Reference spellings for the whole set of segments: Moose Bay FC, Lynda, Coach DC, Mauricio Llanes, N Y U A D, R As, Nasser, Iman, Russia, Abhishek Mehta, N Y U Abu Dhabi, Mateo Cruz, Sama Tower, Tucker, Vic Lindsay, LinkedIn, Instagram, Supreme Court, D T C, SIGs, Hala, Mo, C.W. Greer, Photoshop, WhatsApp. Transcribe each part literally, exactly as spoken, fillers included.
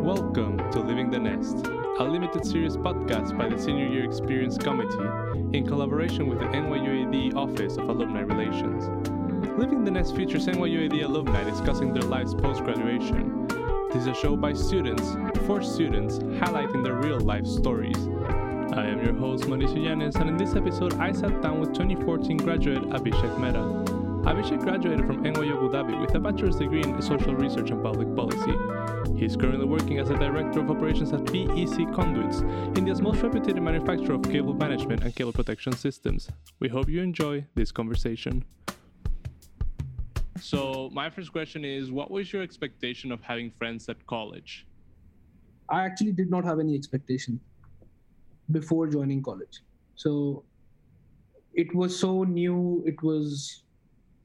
Welcome to Living the Nest, a limited series podcast by the Senior Year Experience Committee in collaboration with the N Y U A D Office of Alumni Relations. Living the Nest features N Y U A D alumni discussing their lives post-graduation. This is a show by students, for students, highlighting their real-life stories. I am your host, Mauricio Llanes, and in this episode, I sat down with twenty fourteen graduate Abhishek Mehta. Abhishek graduated from N Y U Abu Dhabi with a bachelor's degree in social research and public policy. He is currently working as a director of operations at P E C Conduits, India's most reputed manufacturer of cable management and cable protection systems. We hope you enjoy this conversation. So my first question is, what was your expectation of having friends at college? I actually did not have any expectation before joining college. So it was so new, it was...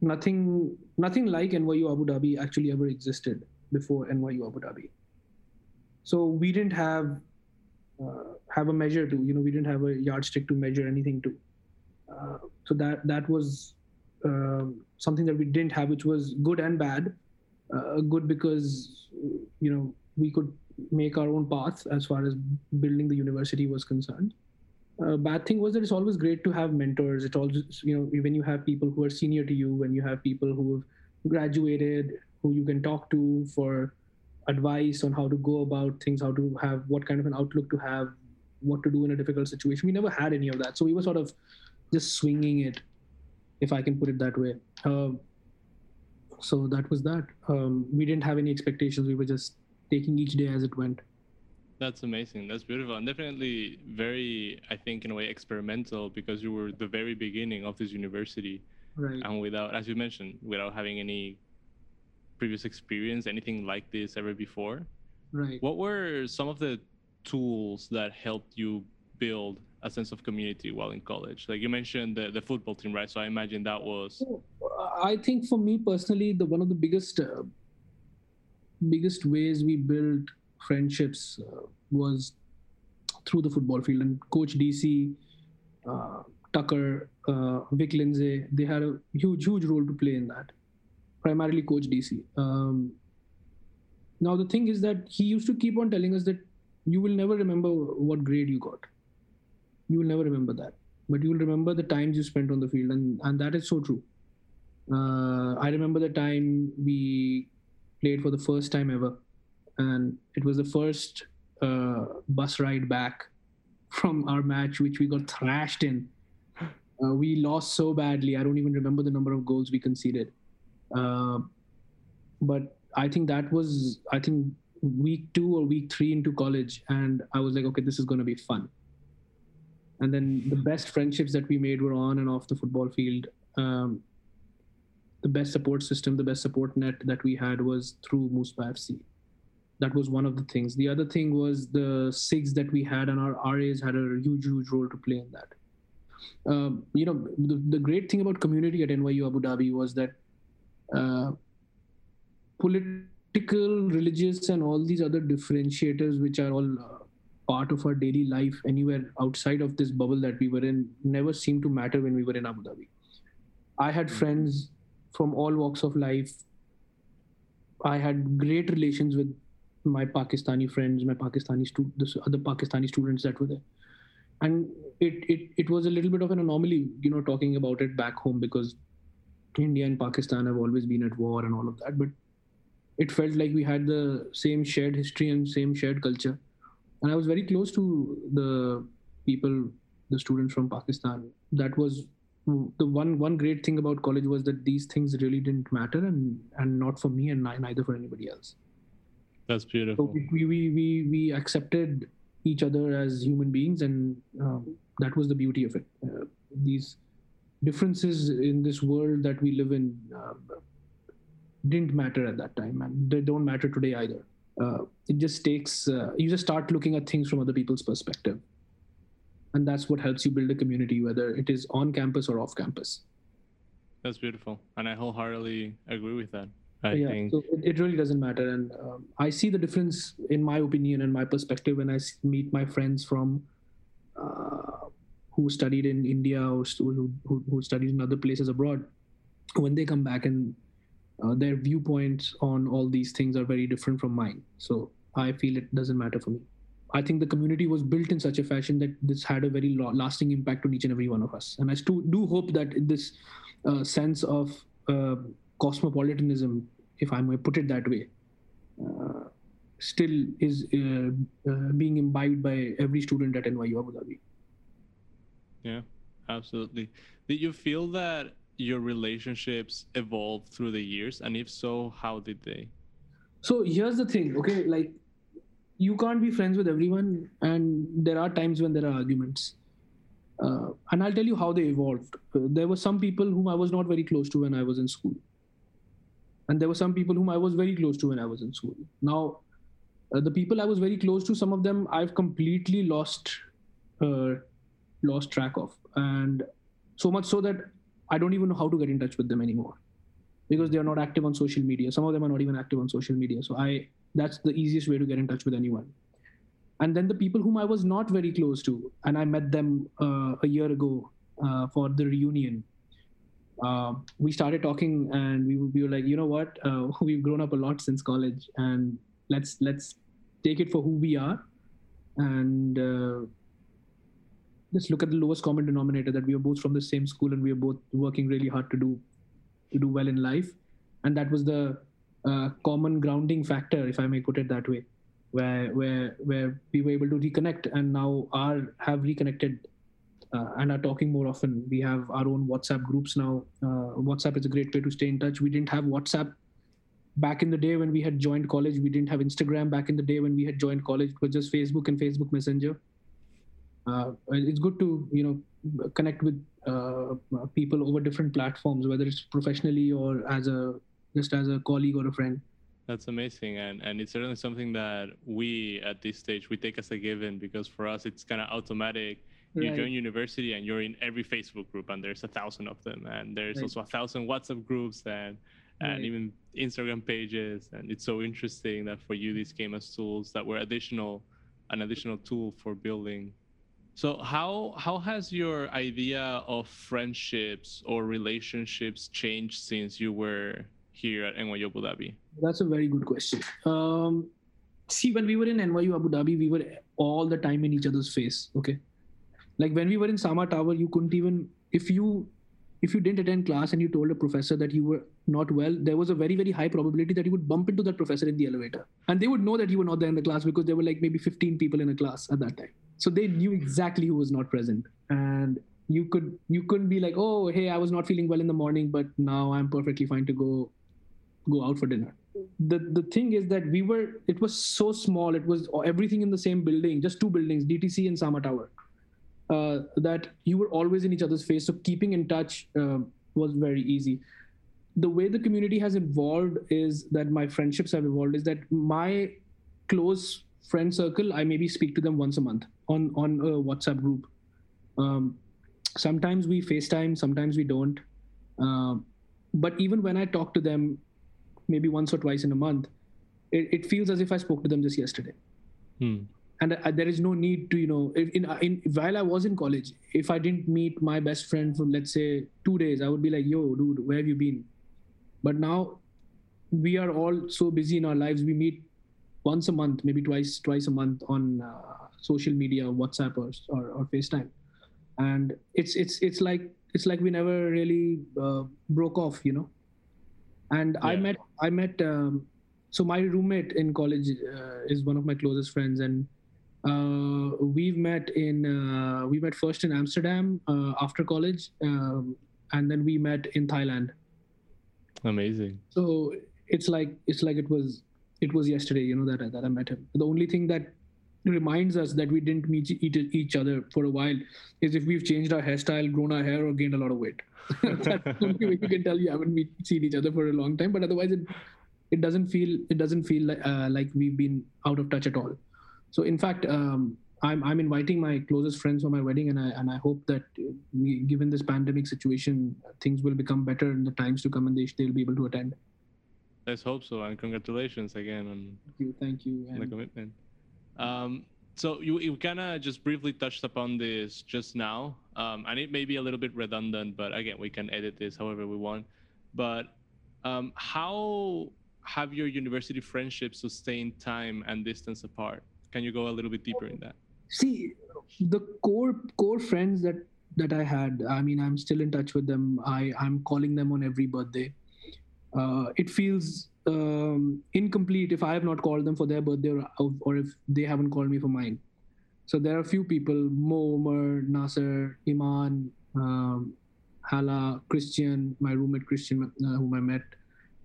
Nothing nothing like N Y U Abu Dhabi actually ever existed before N Y U Abu Dhabi. So we didn't have uh, have a measure to, you know, we didn't have a yardstick to measure anything to. Uh, so that, that was uh, something that we didn't have, which was good and bad. Uh, good because, you know, we could make our own path as far as building the university was concerned. Uh, bad thing was that it's always great to have mentors. It's always, you know, when you have people who are senior to you, when you have people who have graduated, who you can talk to for advice on how to go about things, how to have, what kind of an outlook to have, what to do in a difficult situation. We never had any of that. So we were sort of just swinging it, if I can put it that way. Uh, so that was that. Um, we didn't have any expectations. We were just taking each day as it went. That's amazing. That's beautiful. And definitely very, I think, in a way, experimental, because you were the very beginning of this university. Right. And without, as you mentioned, without having any previous experience, anything like this ever before. Right. What were some of the tools that helped you build a sense of community while in college? Like you mentioned the, the football team, right? So I imagine that was... I think for me personally, the one of the biggest, uh, biggest ways we built friendships uh, was through the football field. And Coach D C, uh, Tucker, uh, Vic Lindsay, they had a huge, huge role to play in that. Primarily Coach D C. Um, now the thing is that he used to keep on telling us that you will never remember what grade you got. You will never remember that. But you will remember the times you spent on the field. And, and that is so true. Uh, I remember the time we played for the first time ever. And it was the first uh, bus ride back from our match, which we got thrashed in. Uh, we lost so badly. I don't even remember the number of goals we conceded. Uh, but I think that was, I think, week two or week three into college. And I was like, okay, this is going to be fun. And then the best friendships that we made were on and off the football field. Um, the best support system, the best support net that we had was through Moose Bay F C. That was one of the things. The other thing was the SIGs that we had, and our R As had a huge, huge role to play in that. Um, you know, the, the great thing about community at N Y U Abu Dhabi was that uh, political, religious, and all these other differentiators, which are all uh, part of our daily life anywhere outside of this bubble that we were in, never seemed to matter when we were in Abu Dhabi. I had friends from all walks of life. I had great relations with my Pakistani friends, my Pakistani stu- the other Pakistani students that were there. And it, it it was a little bit of an anomaly, you know, talking about it back home, because India and Pakistan have always been at war and all of that. But it felt like we had the same shared history and same shared culture. And I was very close to the people, the students from Pakistan. That was the one one great thing about college, was that these things really didn't matter, and, and not for me and neither for anybody else. That's beautiful. So we, we, we, we accepted each other as human beings, and um, that was the beauty of it. Uh, these differences in this world that we live in uh, didn't matter at that time, and they don't matter today either. Uh, it just takes, uh, you just start looking at things from other people's perspective. And that's what helps you build a community, whether it is on campus or off campus. That's beautiful. And I wholeheartedly agree with that. I yeah, think. So it, it really doesn't matter. And um, I see the difference, in my opinion and my perspective, when I meet my friends from uh, who studied in India or who, who, who studied in other places abroad, when they come back, and uh, their viewpoints on all these things are very different from mine. So I feel it doesn't matter for me. I think the community was built in such a fashion that this had a very lasting impact on each and every one of us. And I do hope that this uh, sense of uh, cosmopolitanism, if I may put it that way, uh, still is uh, uh, being imbibed by every student at N Y U Abu Dhabi. Yeah, absolutely. Did you feel that your relationships evolved through the years? And if so, how did they? So here's the thing, okay? Like, you can't be friends with everyone, and there are times when there are arguments. Uh, and I'll tell you how they evolved. Uh, there were some people whom I was not very close to when I was in school. And there were some people whom I was very close to when I was in school. Now, uh, the people I was very close to, some of them I've completely lost uh, lost track of. And so much so that I don't even know how to get in touch with them anymore, because they are not active on social media. Some of them are not even active on social media. So I... That's the easiest way to get in touch with anyone. And then the people whom I was not very close to, and I met them uh, a year ago uh, for the reunion. Uh, we started talking, and we, we were like, you know what? Uh, we've grown up a lot since college, and let's let's take it for who we are, and uh, let's look at the lowest common denominator, that we are both from the same school and we are both working really hard to do to do well in life. And that was the Uh, common grounding factor, if I may put it that way, where where where we were able to reconnect, and now are have reconnected uh, and are talking more often. We have our own WhatsApp groups now. Uh, WhatsApp is a great way to stay in touch. We didn't have WhatsApp back in the day when we had joined college. We didn't have Instagram back in the day when we had joined college. It was just Facebook and Facebook Messenger. Uh, it's good to, you know, connect with uh, people over different platforms, whether it's professionally or as a just as a colleague or a friend. That's amazing. And and it's certainly something that we, at this stage, we take as a given, because for us, it's kind of automatic. Right. You join university and you're in every Facebook group, and there's a thousand of them. And there's right. also a thousand WhatsApp groups and, and right. even Instagram pages. And it's so interesting that for you, these came as tools that were additional, an additional tool for building. So how how has your idea of friendships or relationships changed since you were here at N Y U Abu Dhabi? That's a very good question. Um, see, when we were in N Y U Abu Dhabi, we were all the time in each other's face. Okay, like when we were in Sama Tower, you couldn't even, if you if you didn't attend class and you told a professor that you were not well, there was a very very high probability that you would bump into that professor in the elevator, and they would know that you were not there in the class, because there were like maybe fifteen people in a class at that time. So they knew exactly who was not present, and you could you couldn't be like, oh hey, I was not feeling well in the morning, but now I'm perfectly fine to go. go out for dinner. The the thing is that we were, it was so small, it was everything in the same building, just two buildings, D T C and Sama Tower, uh, that you were always in each other's face. So keeping in touch uh, was very easy. The way the community has evolved is that my friendships have evolved, is that my close friend circle, I maybe speak to them once a month on, on a WhatsApp group. Um, sometimes we FaceTime, sometimes we don't. Uh, but even when I talk to them, maybe once or twice in a month, it, it feels as if I spoke to them just yesterday. Hmm. And I, I, there is no need to, you know, in, in while I was in college, if I didn't meet my best friend for, let's say, two days, I would be like, yo, dude, where have you been? But now we are all so busy in our lives. We meet once a month, maybe twice, twice a month on uh, social media, WhatsApp or, or, or FaceTime. And it's, it's, it's like, it's like we never really uh, broke off, you know? And yeah. I met, I met. Um, so my roommate in college uh, is one of my closest friends, and uh, we've met in, uh, we met first in Amsterdam uh, after college, um, and then we met in Thailand. Amazing. So it's like it's like it was it was yesterday, you know, that I, that I met him. The only thing that reminds us that we didn't meet each other for a while is if we've changed our hairstyle, grown our hair, or gained a lot of weight. That's the only way you can tell you haven't seen each other for a long time. But otherwise, it it doesn't feel it doesn't feel like, uh, like we've been out of touch at all. So in fact, um, I'm I'm inviting my closest friends for my wedding, and I and I hope that we, given this pandemic situation, things will become better in the times to come, and they they'll be able to attend. Let's hope so, and congratulations again on thank you, thank you, and the commitment. Um, so you, you kind of just briefly touched upon this just now, um, and it may be a little bit redundant, but again, we can edit this however we want. But um, how have your university friendships sustain time and distance apart? Can you go a little bit deeper in that? See, the core core friends that that I had, I mean, I'm still in touch with them. I, I'm calling them on every birthday. Uh, it feels um, incomplete if I have not called them for their birthday or, or if they haven't called me for mine. So there are a few people, Mo, Omar, Nasser, Iman, um, Hala, Christian, my roommate Christian, uh, whom I met.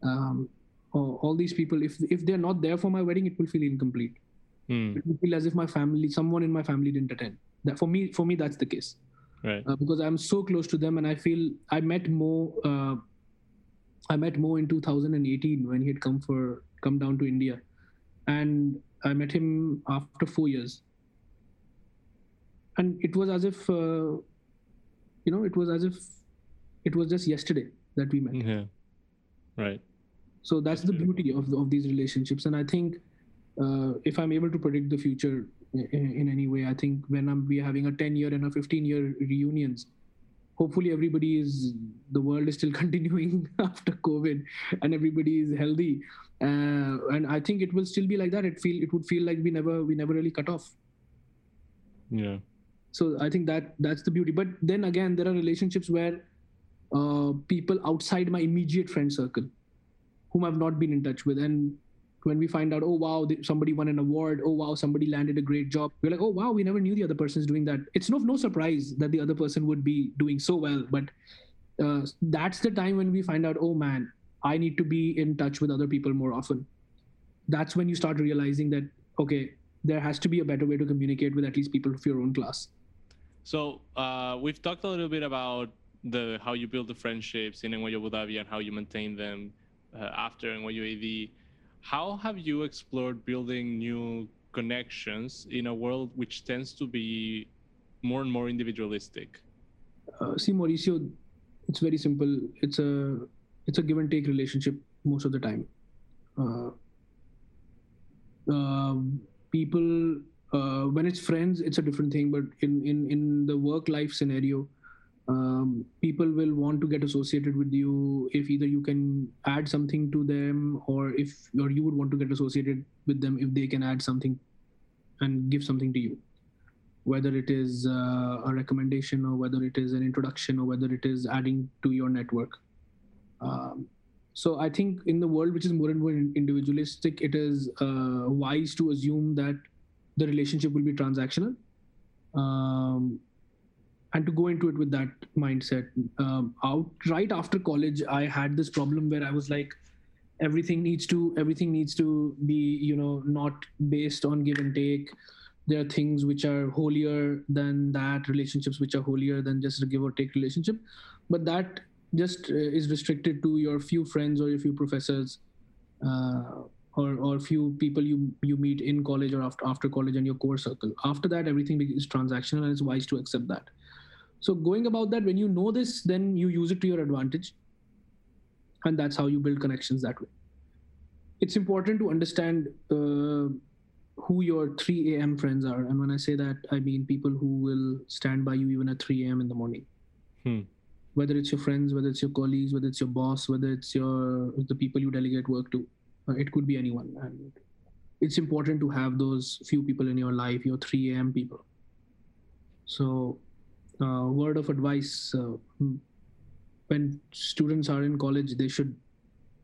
Um, all, all these people, if if they're not there for my wedding, it will feel incomplete. Mm. It will feel as if my family, someone in my family didn't attend. That for me, for me, that's the case. Right. Uh, because I'm so close to them, and I feel I met Mo. Uh, I met Mo in two thousand eighteen when he had come for come down to India, and I met him after four years. And it was as if, uh, you know, it was as if it was just yesterday that we met. Yeah, right. So that's the beauty of the, of these relationships. And I think uh, if I'm able to predict the future in, in any way, I think when I'm, we're having a ten-year and a fifteen-year reunions, hopefully everybody is, the world is still continuing after COVID and everybody is healthy. Uh, and I think it will still be like that. It feel it would feel like we never we never really cut off. Yeah. So I think that that's the beauty. But then again, there are relationships where uh, people outside my immediate friend circle, whom I've not been in touch with. And when we find out, oh, wow, somebody won an award. Oh, wow, somebody landed a great job. We're like, oh, wow, we never knew the other person's doing that. It's no, no surprise that the other person would be doing so well. But uh, that's the time when we find out, oh, man, I need to be in touch with other people more often. That's when you start realizing that, okay, there has to be a better way to communicate with at least people of your own class. So uh, we've talked a little bit about the how you build the friendships in N Y U Abu Dhabi and how you maintain them uh, after N Y U A D. How have you explored building new connections in a world which tends to be more and more individualistic? Uh, see, Mauricio, it's very simple. It's a it's a give and take relationship most of the time. Uh, uh, people, uh, when it's friends, it's a different thing. But in, in, in the work-life scenario, um, people will want to get associated with you if either you can add something to them or if or you would want to get associated with them if they can add something and give something to you. Whether it is uh, a recommendation or whether it is an introduction or whether it is adding to your network. Um, So I think in the world, which is more and more individualistic, it is uh, wise to assume that the relationship will be transactional um, and to go into it with that mindset. Um, out right after college, I had this problem where I was like, everything needs to, everything needs to be, you know, not based on give and take. There are things which are holier than that, relationships which are holier than just a give or take relationship. But that just uh, is restricted to your few friends or your few professors uh, or or few people you you meet in college or after after college and your core circle. After that, everything is transactional and it's wise to accept that. So going about that, when you know this, then you use it to your advantage. And that's how you build connections that way. It's important to understand uh, who your three a m friends are. And when I say that, I mean people who will stand by you even at three a m in the morning. Hmm. Whether it's your friends, whether it's your colleagues, whether it's your boss, whether it's your the people you delegate work to, uh, it could be anyone. And it's important to have those few people in your life, your three a m people. So uh, word of advice, uh, when students are in college, they should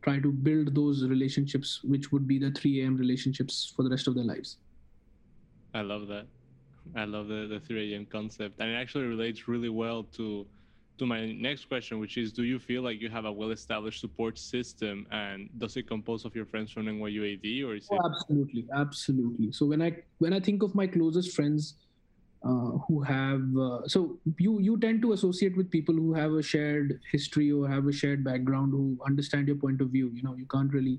try to build those relationships, which would be the three a m relationships for the rest of their lives. I love that. I love the, the three a m concept. And it actually relates really well to to my next question, which is, do you feel like you have a well-established support system, and does it compose of your friends from N Y U A D or is it? Oh, absolutely, absolutely. So when I when I think of my closest friends uh, who have, uh, so you you tend to associate with people who have a shared history or have a shared background, who understand your point of view. You know, you can't really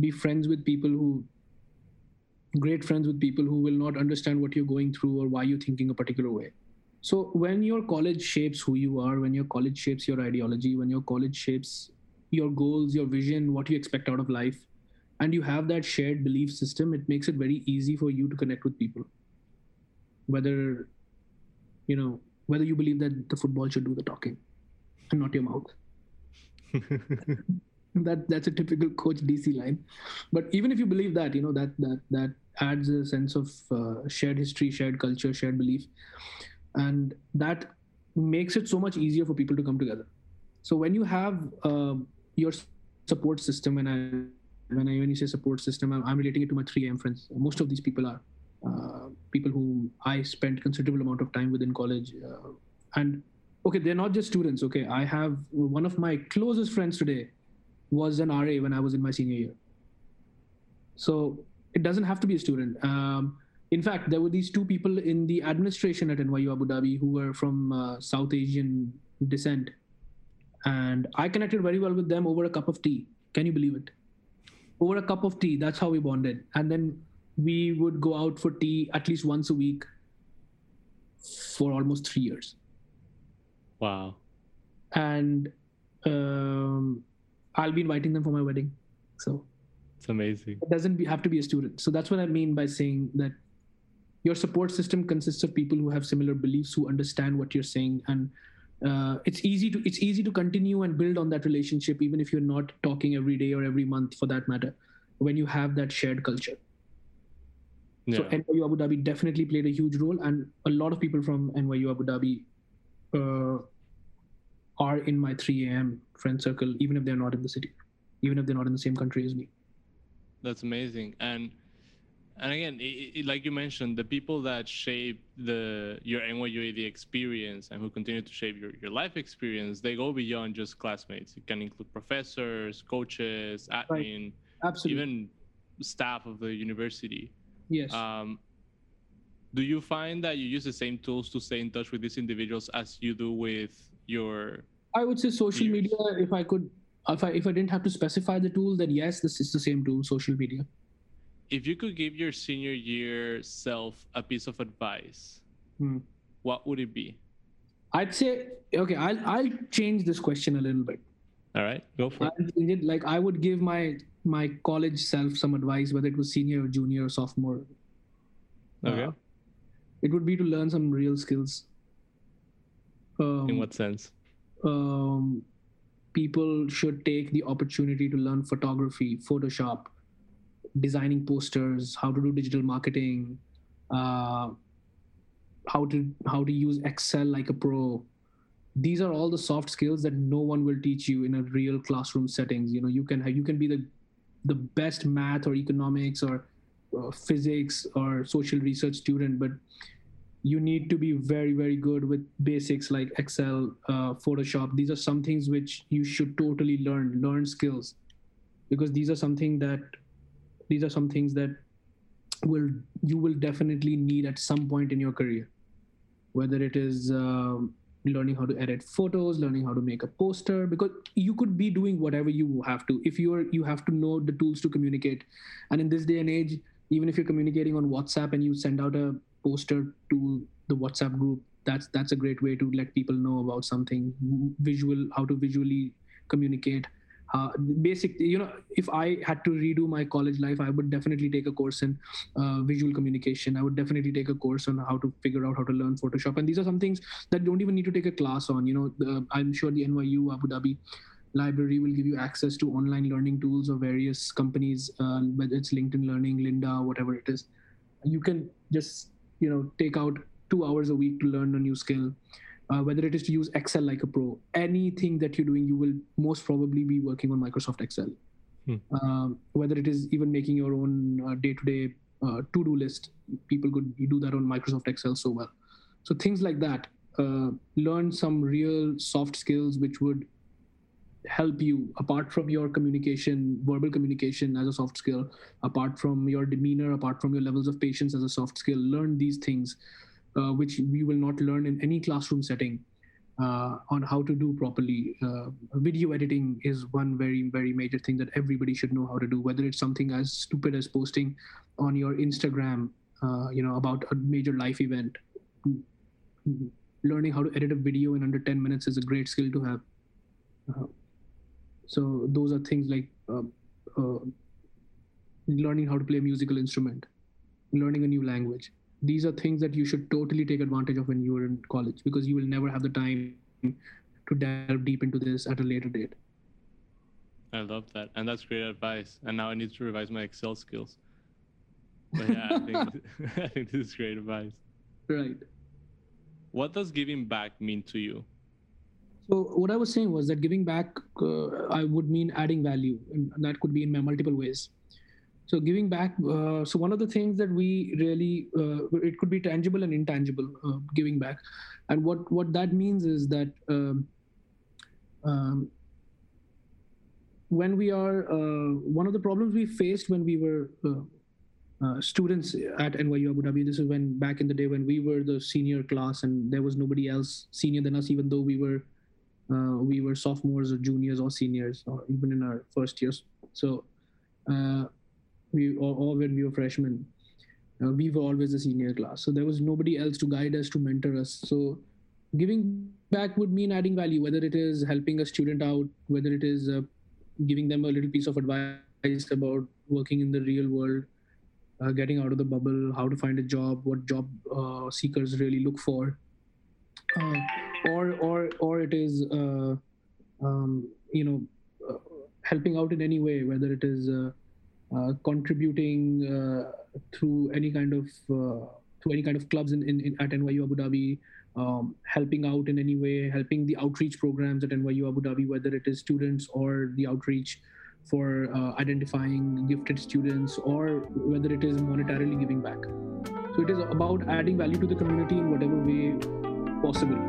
be friends with people who, great friends with people who will not understand what you're going through or why you're thinking a particular way. So when your college shapes who you are, when your college shapes your ideology, when your college shapes your goals, your vision, what you expect out of life, and you have that shared belief system, it makes it very easy for you to connect with people. Whether, you know, whether you believe that the football should do the talking and not your mouth. That that's a typical Coach D C line. But even if you believe that, you know, that that that adds a sense of uh, shared history, shared culture, shared belief, and that makes it so much easier for people to come together. So when you have uh, your support system, and I, when I when you say support system, I'm, I'm relating it to my three A M friends. Most of these people are uh, people whom I spent considerable amount of time with in college, uh, and okay, they're not just students. Okay, I have one of my closest friends today was an R A when I was in my senior year. So it doesn't have to be a student. Um, in fact, there were these two people in the administration at N Y U Abu Dhabi who were from uh, South Asian descent. And I connected very well with them over a cup of tea. Can you believe it? Over a cup of tea, that's how we bonded. And then we would go out for tea at least once a week for almost three years. Wow. And um, I'll be inviting them for my wedding. So it's amazing. It doesn't be, have to be a student. So that's what I mean by saying that your support system consists of people who have similar beliefs, who understand what you're saying, and uh, it's easy to it's easy to continue and build on that relationship, even if you're not talking every day or every month, for that matter. When you have that shared culture. Yeah. So N Y U Abu Dhabi definitely played a huge role, and a lot of people from N Y U Abu Dhabi Uh, are in my three A M friend circle, even if they're not in the city, even if they're not in the same country as me. That's amazing. And and again, it, it, like you mentioned, the people that shape the your N Y U A D experience and who continue to shape your, your life experience, they go beyond just classmates. It can include professors, coaches, admin, right. Absolutely. Even staff of the university. Yes. Um, do you find that you use the same tools to stay in touch with these individuals as you do with your... I would say social peers? media, if I could, if I, if I didn't have to specify the tool, then yes, this is the same tool, social media. If you could give your senior year self a piece of advice, hmm. what would it be? I'd say, okay, I'll, I'll change this question a little bit. All right, go for it. Like I would give my, my college self some advice, whether it was senior or junior or sophomore. Okay. Uh, It would be to learn some real skills. Um, In what sense? Um, people should take the opportunity to learn photography, Photoshop, designing posters, how to do digital marketing, uh, how to how to use Excel like a pro. These are all the soft skills that no one will teach you in a real classroom settings. You know, you can have, you can be the the best math or economics or physics or social research student, but you need to be very, very good with basics like Excel, uh, Photoshop. These are some things which you should totally learn, learn skills, because these are something that, these are some things that will, you will definitely need at some point in your career, whether it is uh, learning how to edit photos, learning how to make a poster, because you could be doing whatever you have to, if you're, you have to know the tools to communicate. And in this day and age, even if you're communicating on WhatsApp and you send out a poster to the WhatsApp group, that's that's a great way to let people know about something visual, how to visually communicate. Uh, basic, you know, if I had to redo my college life, I would definitely take a course in uh, visual communication. I would definitely take a course on how to figure out how to learn Photoshop. And these are some things that don't even need to take a class on. You know, the, I'm sure the N Y U Abu Dhabi library will give you access to online learning tools of various companies, uh, whether it's LinkedIn Learning, Lynda, whatever it is. You can just, you know, take out two hours a week to learn a new skill, uh, whether it is to use Excel like a pro. Anything that you're doing, you will most probably be working on Microsoft Excel. Hmm. Um, whether it is even making your own uh, day-to-day uh, to-do list, people could do that on Microsoft Excel so well. So things like that. Uh, learn some real soft skills which would help you, apart from your communication, verbal communication as a soft skill, apart from your demeanor, apart from your levels of patience as a soft skill. Learn these things, uh, which we will not learn in any classroom setting, uh, on how to do properly. Uh, video editing is one very, very major thing that everybody should know how to do, whether it's something as stupid as posting on your Instagram, uh, you know, about a major life event. Learning how to edit a video in under ten minutes is a great skill to have. Uh, So those are things like uh, uh, learning how to play a musical instrument, learning a new language. These are things that you should totally take advantage of when you're in college, because you will never have the time to delve deep into this at a later date. I love that. And that's great advice. And now I need to revise my Excel skills. But yeah, I think, I think this is great advice. Right. What does giving back mean to you? So what I was saying was that giving back, uh, I would mean adding value, and that could be in multiple ways. So giving back, uh, so one of the things that we really, uh, it could be tangible and intangible, uh, giving back. And what, what that means is that um, um, when we are, uh, one of the problems we faced when we were uh, uh, students at N Y U Abu Dhabi, this is when back in the day when we were the senior class and there was nobody else senior than us, even though we were Uh, we were sophomores or juniors or seniors or even in our first years. So uh, we or, or when we were freshmen, uh, we were always a senior class. So there was nobody else to guide us, to mentor us. So giving back would mean adding value, whether it is helping a student out, whether it is uh, giving them a little piece of advice about working in the real world, uh, getting out of the bubble, how to find a job, what job uh, seekers really look for. Uh, or or or it is uh, um, you know uh, helping out in any way, whether it is uh, uh, contributing uh, through any kind of uh, through any kind of clubs in, in, in at N Y U Abu Dhabi, um, helping out in any way, helping the outreach programs at N Y U Abu Dhabi, whether it is students or the outreach for uh, identifying gifted students, or whether it is monetarily giving back. So it is about adding value to the community in whatever way possible.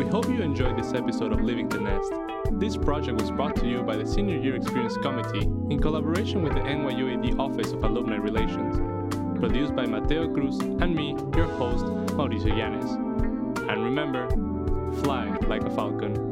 We hope you enjoyed this episode of Living the Nest. This project was brought to you by the Senior Year Experience Committee in collaboration with the N Y U A D Office of Alumni Relations, produced by Mateo Cruz and me, your host, Mauricio Llanes. And remember, fly like a falcon.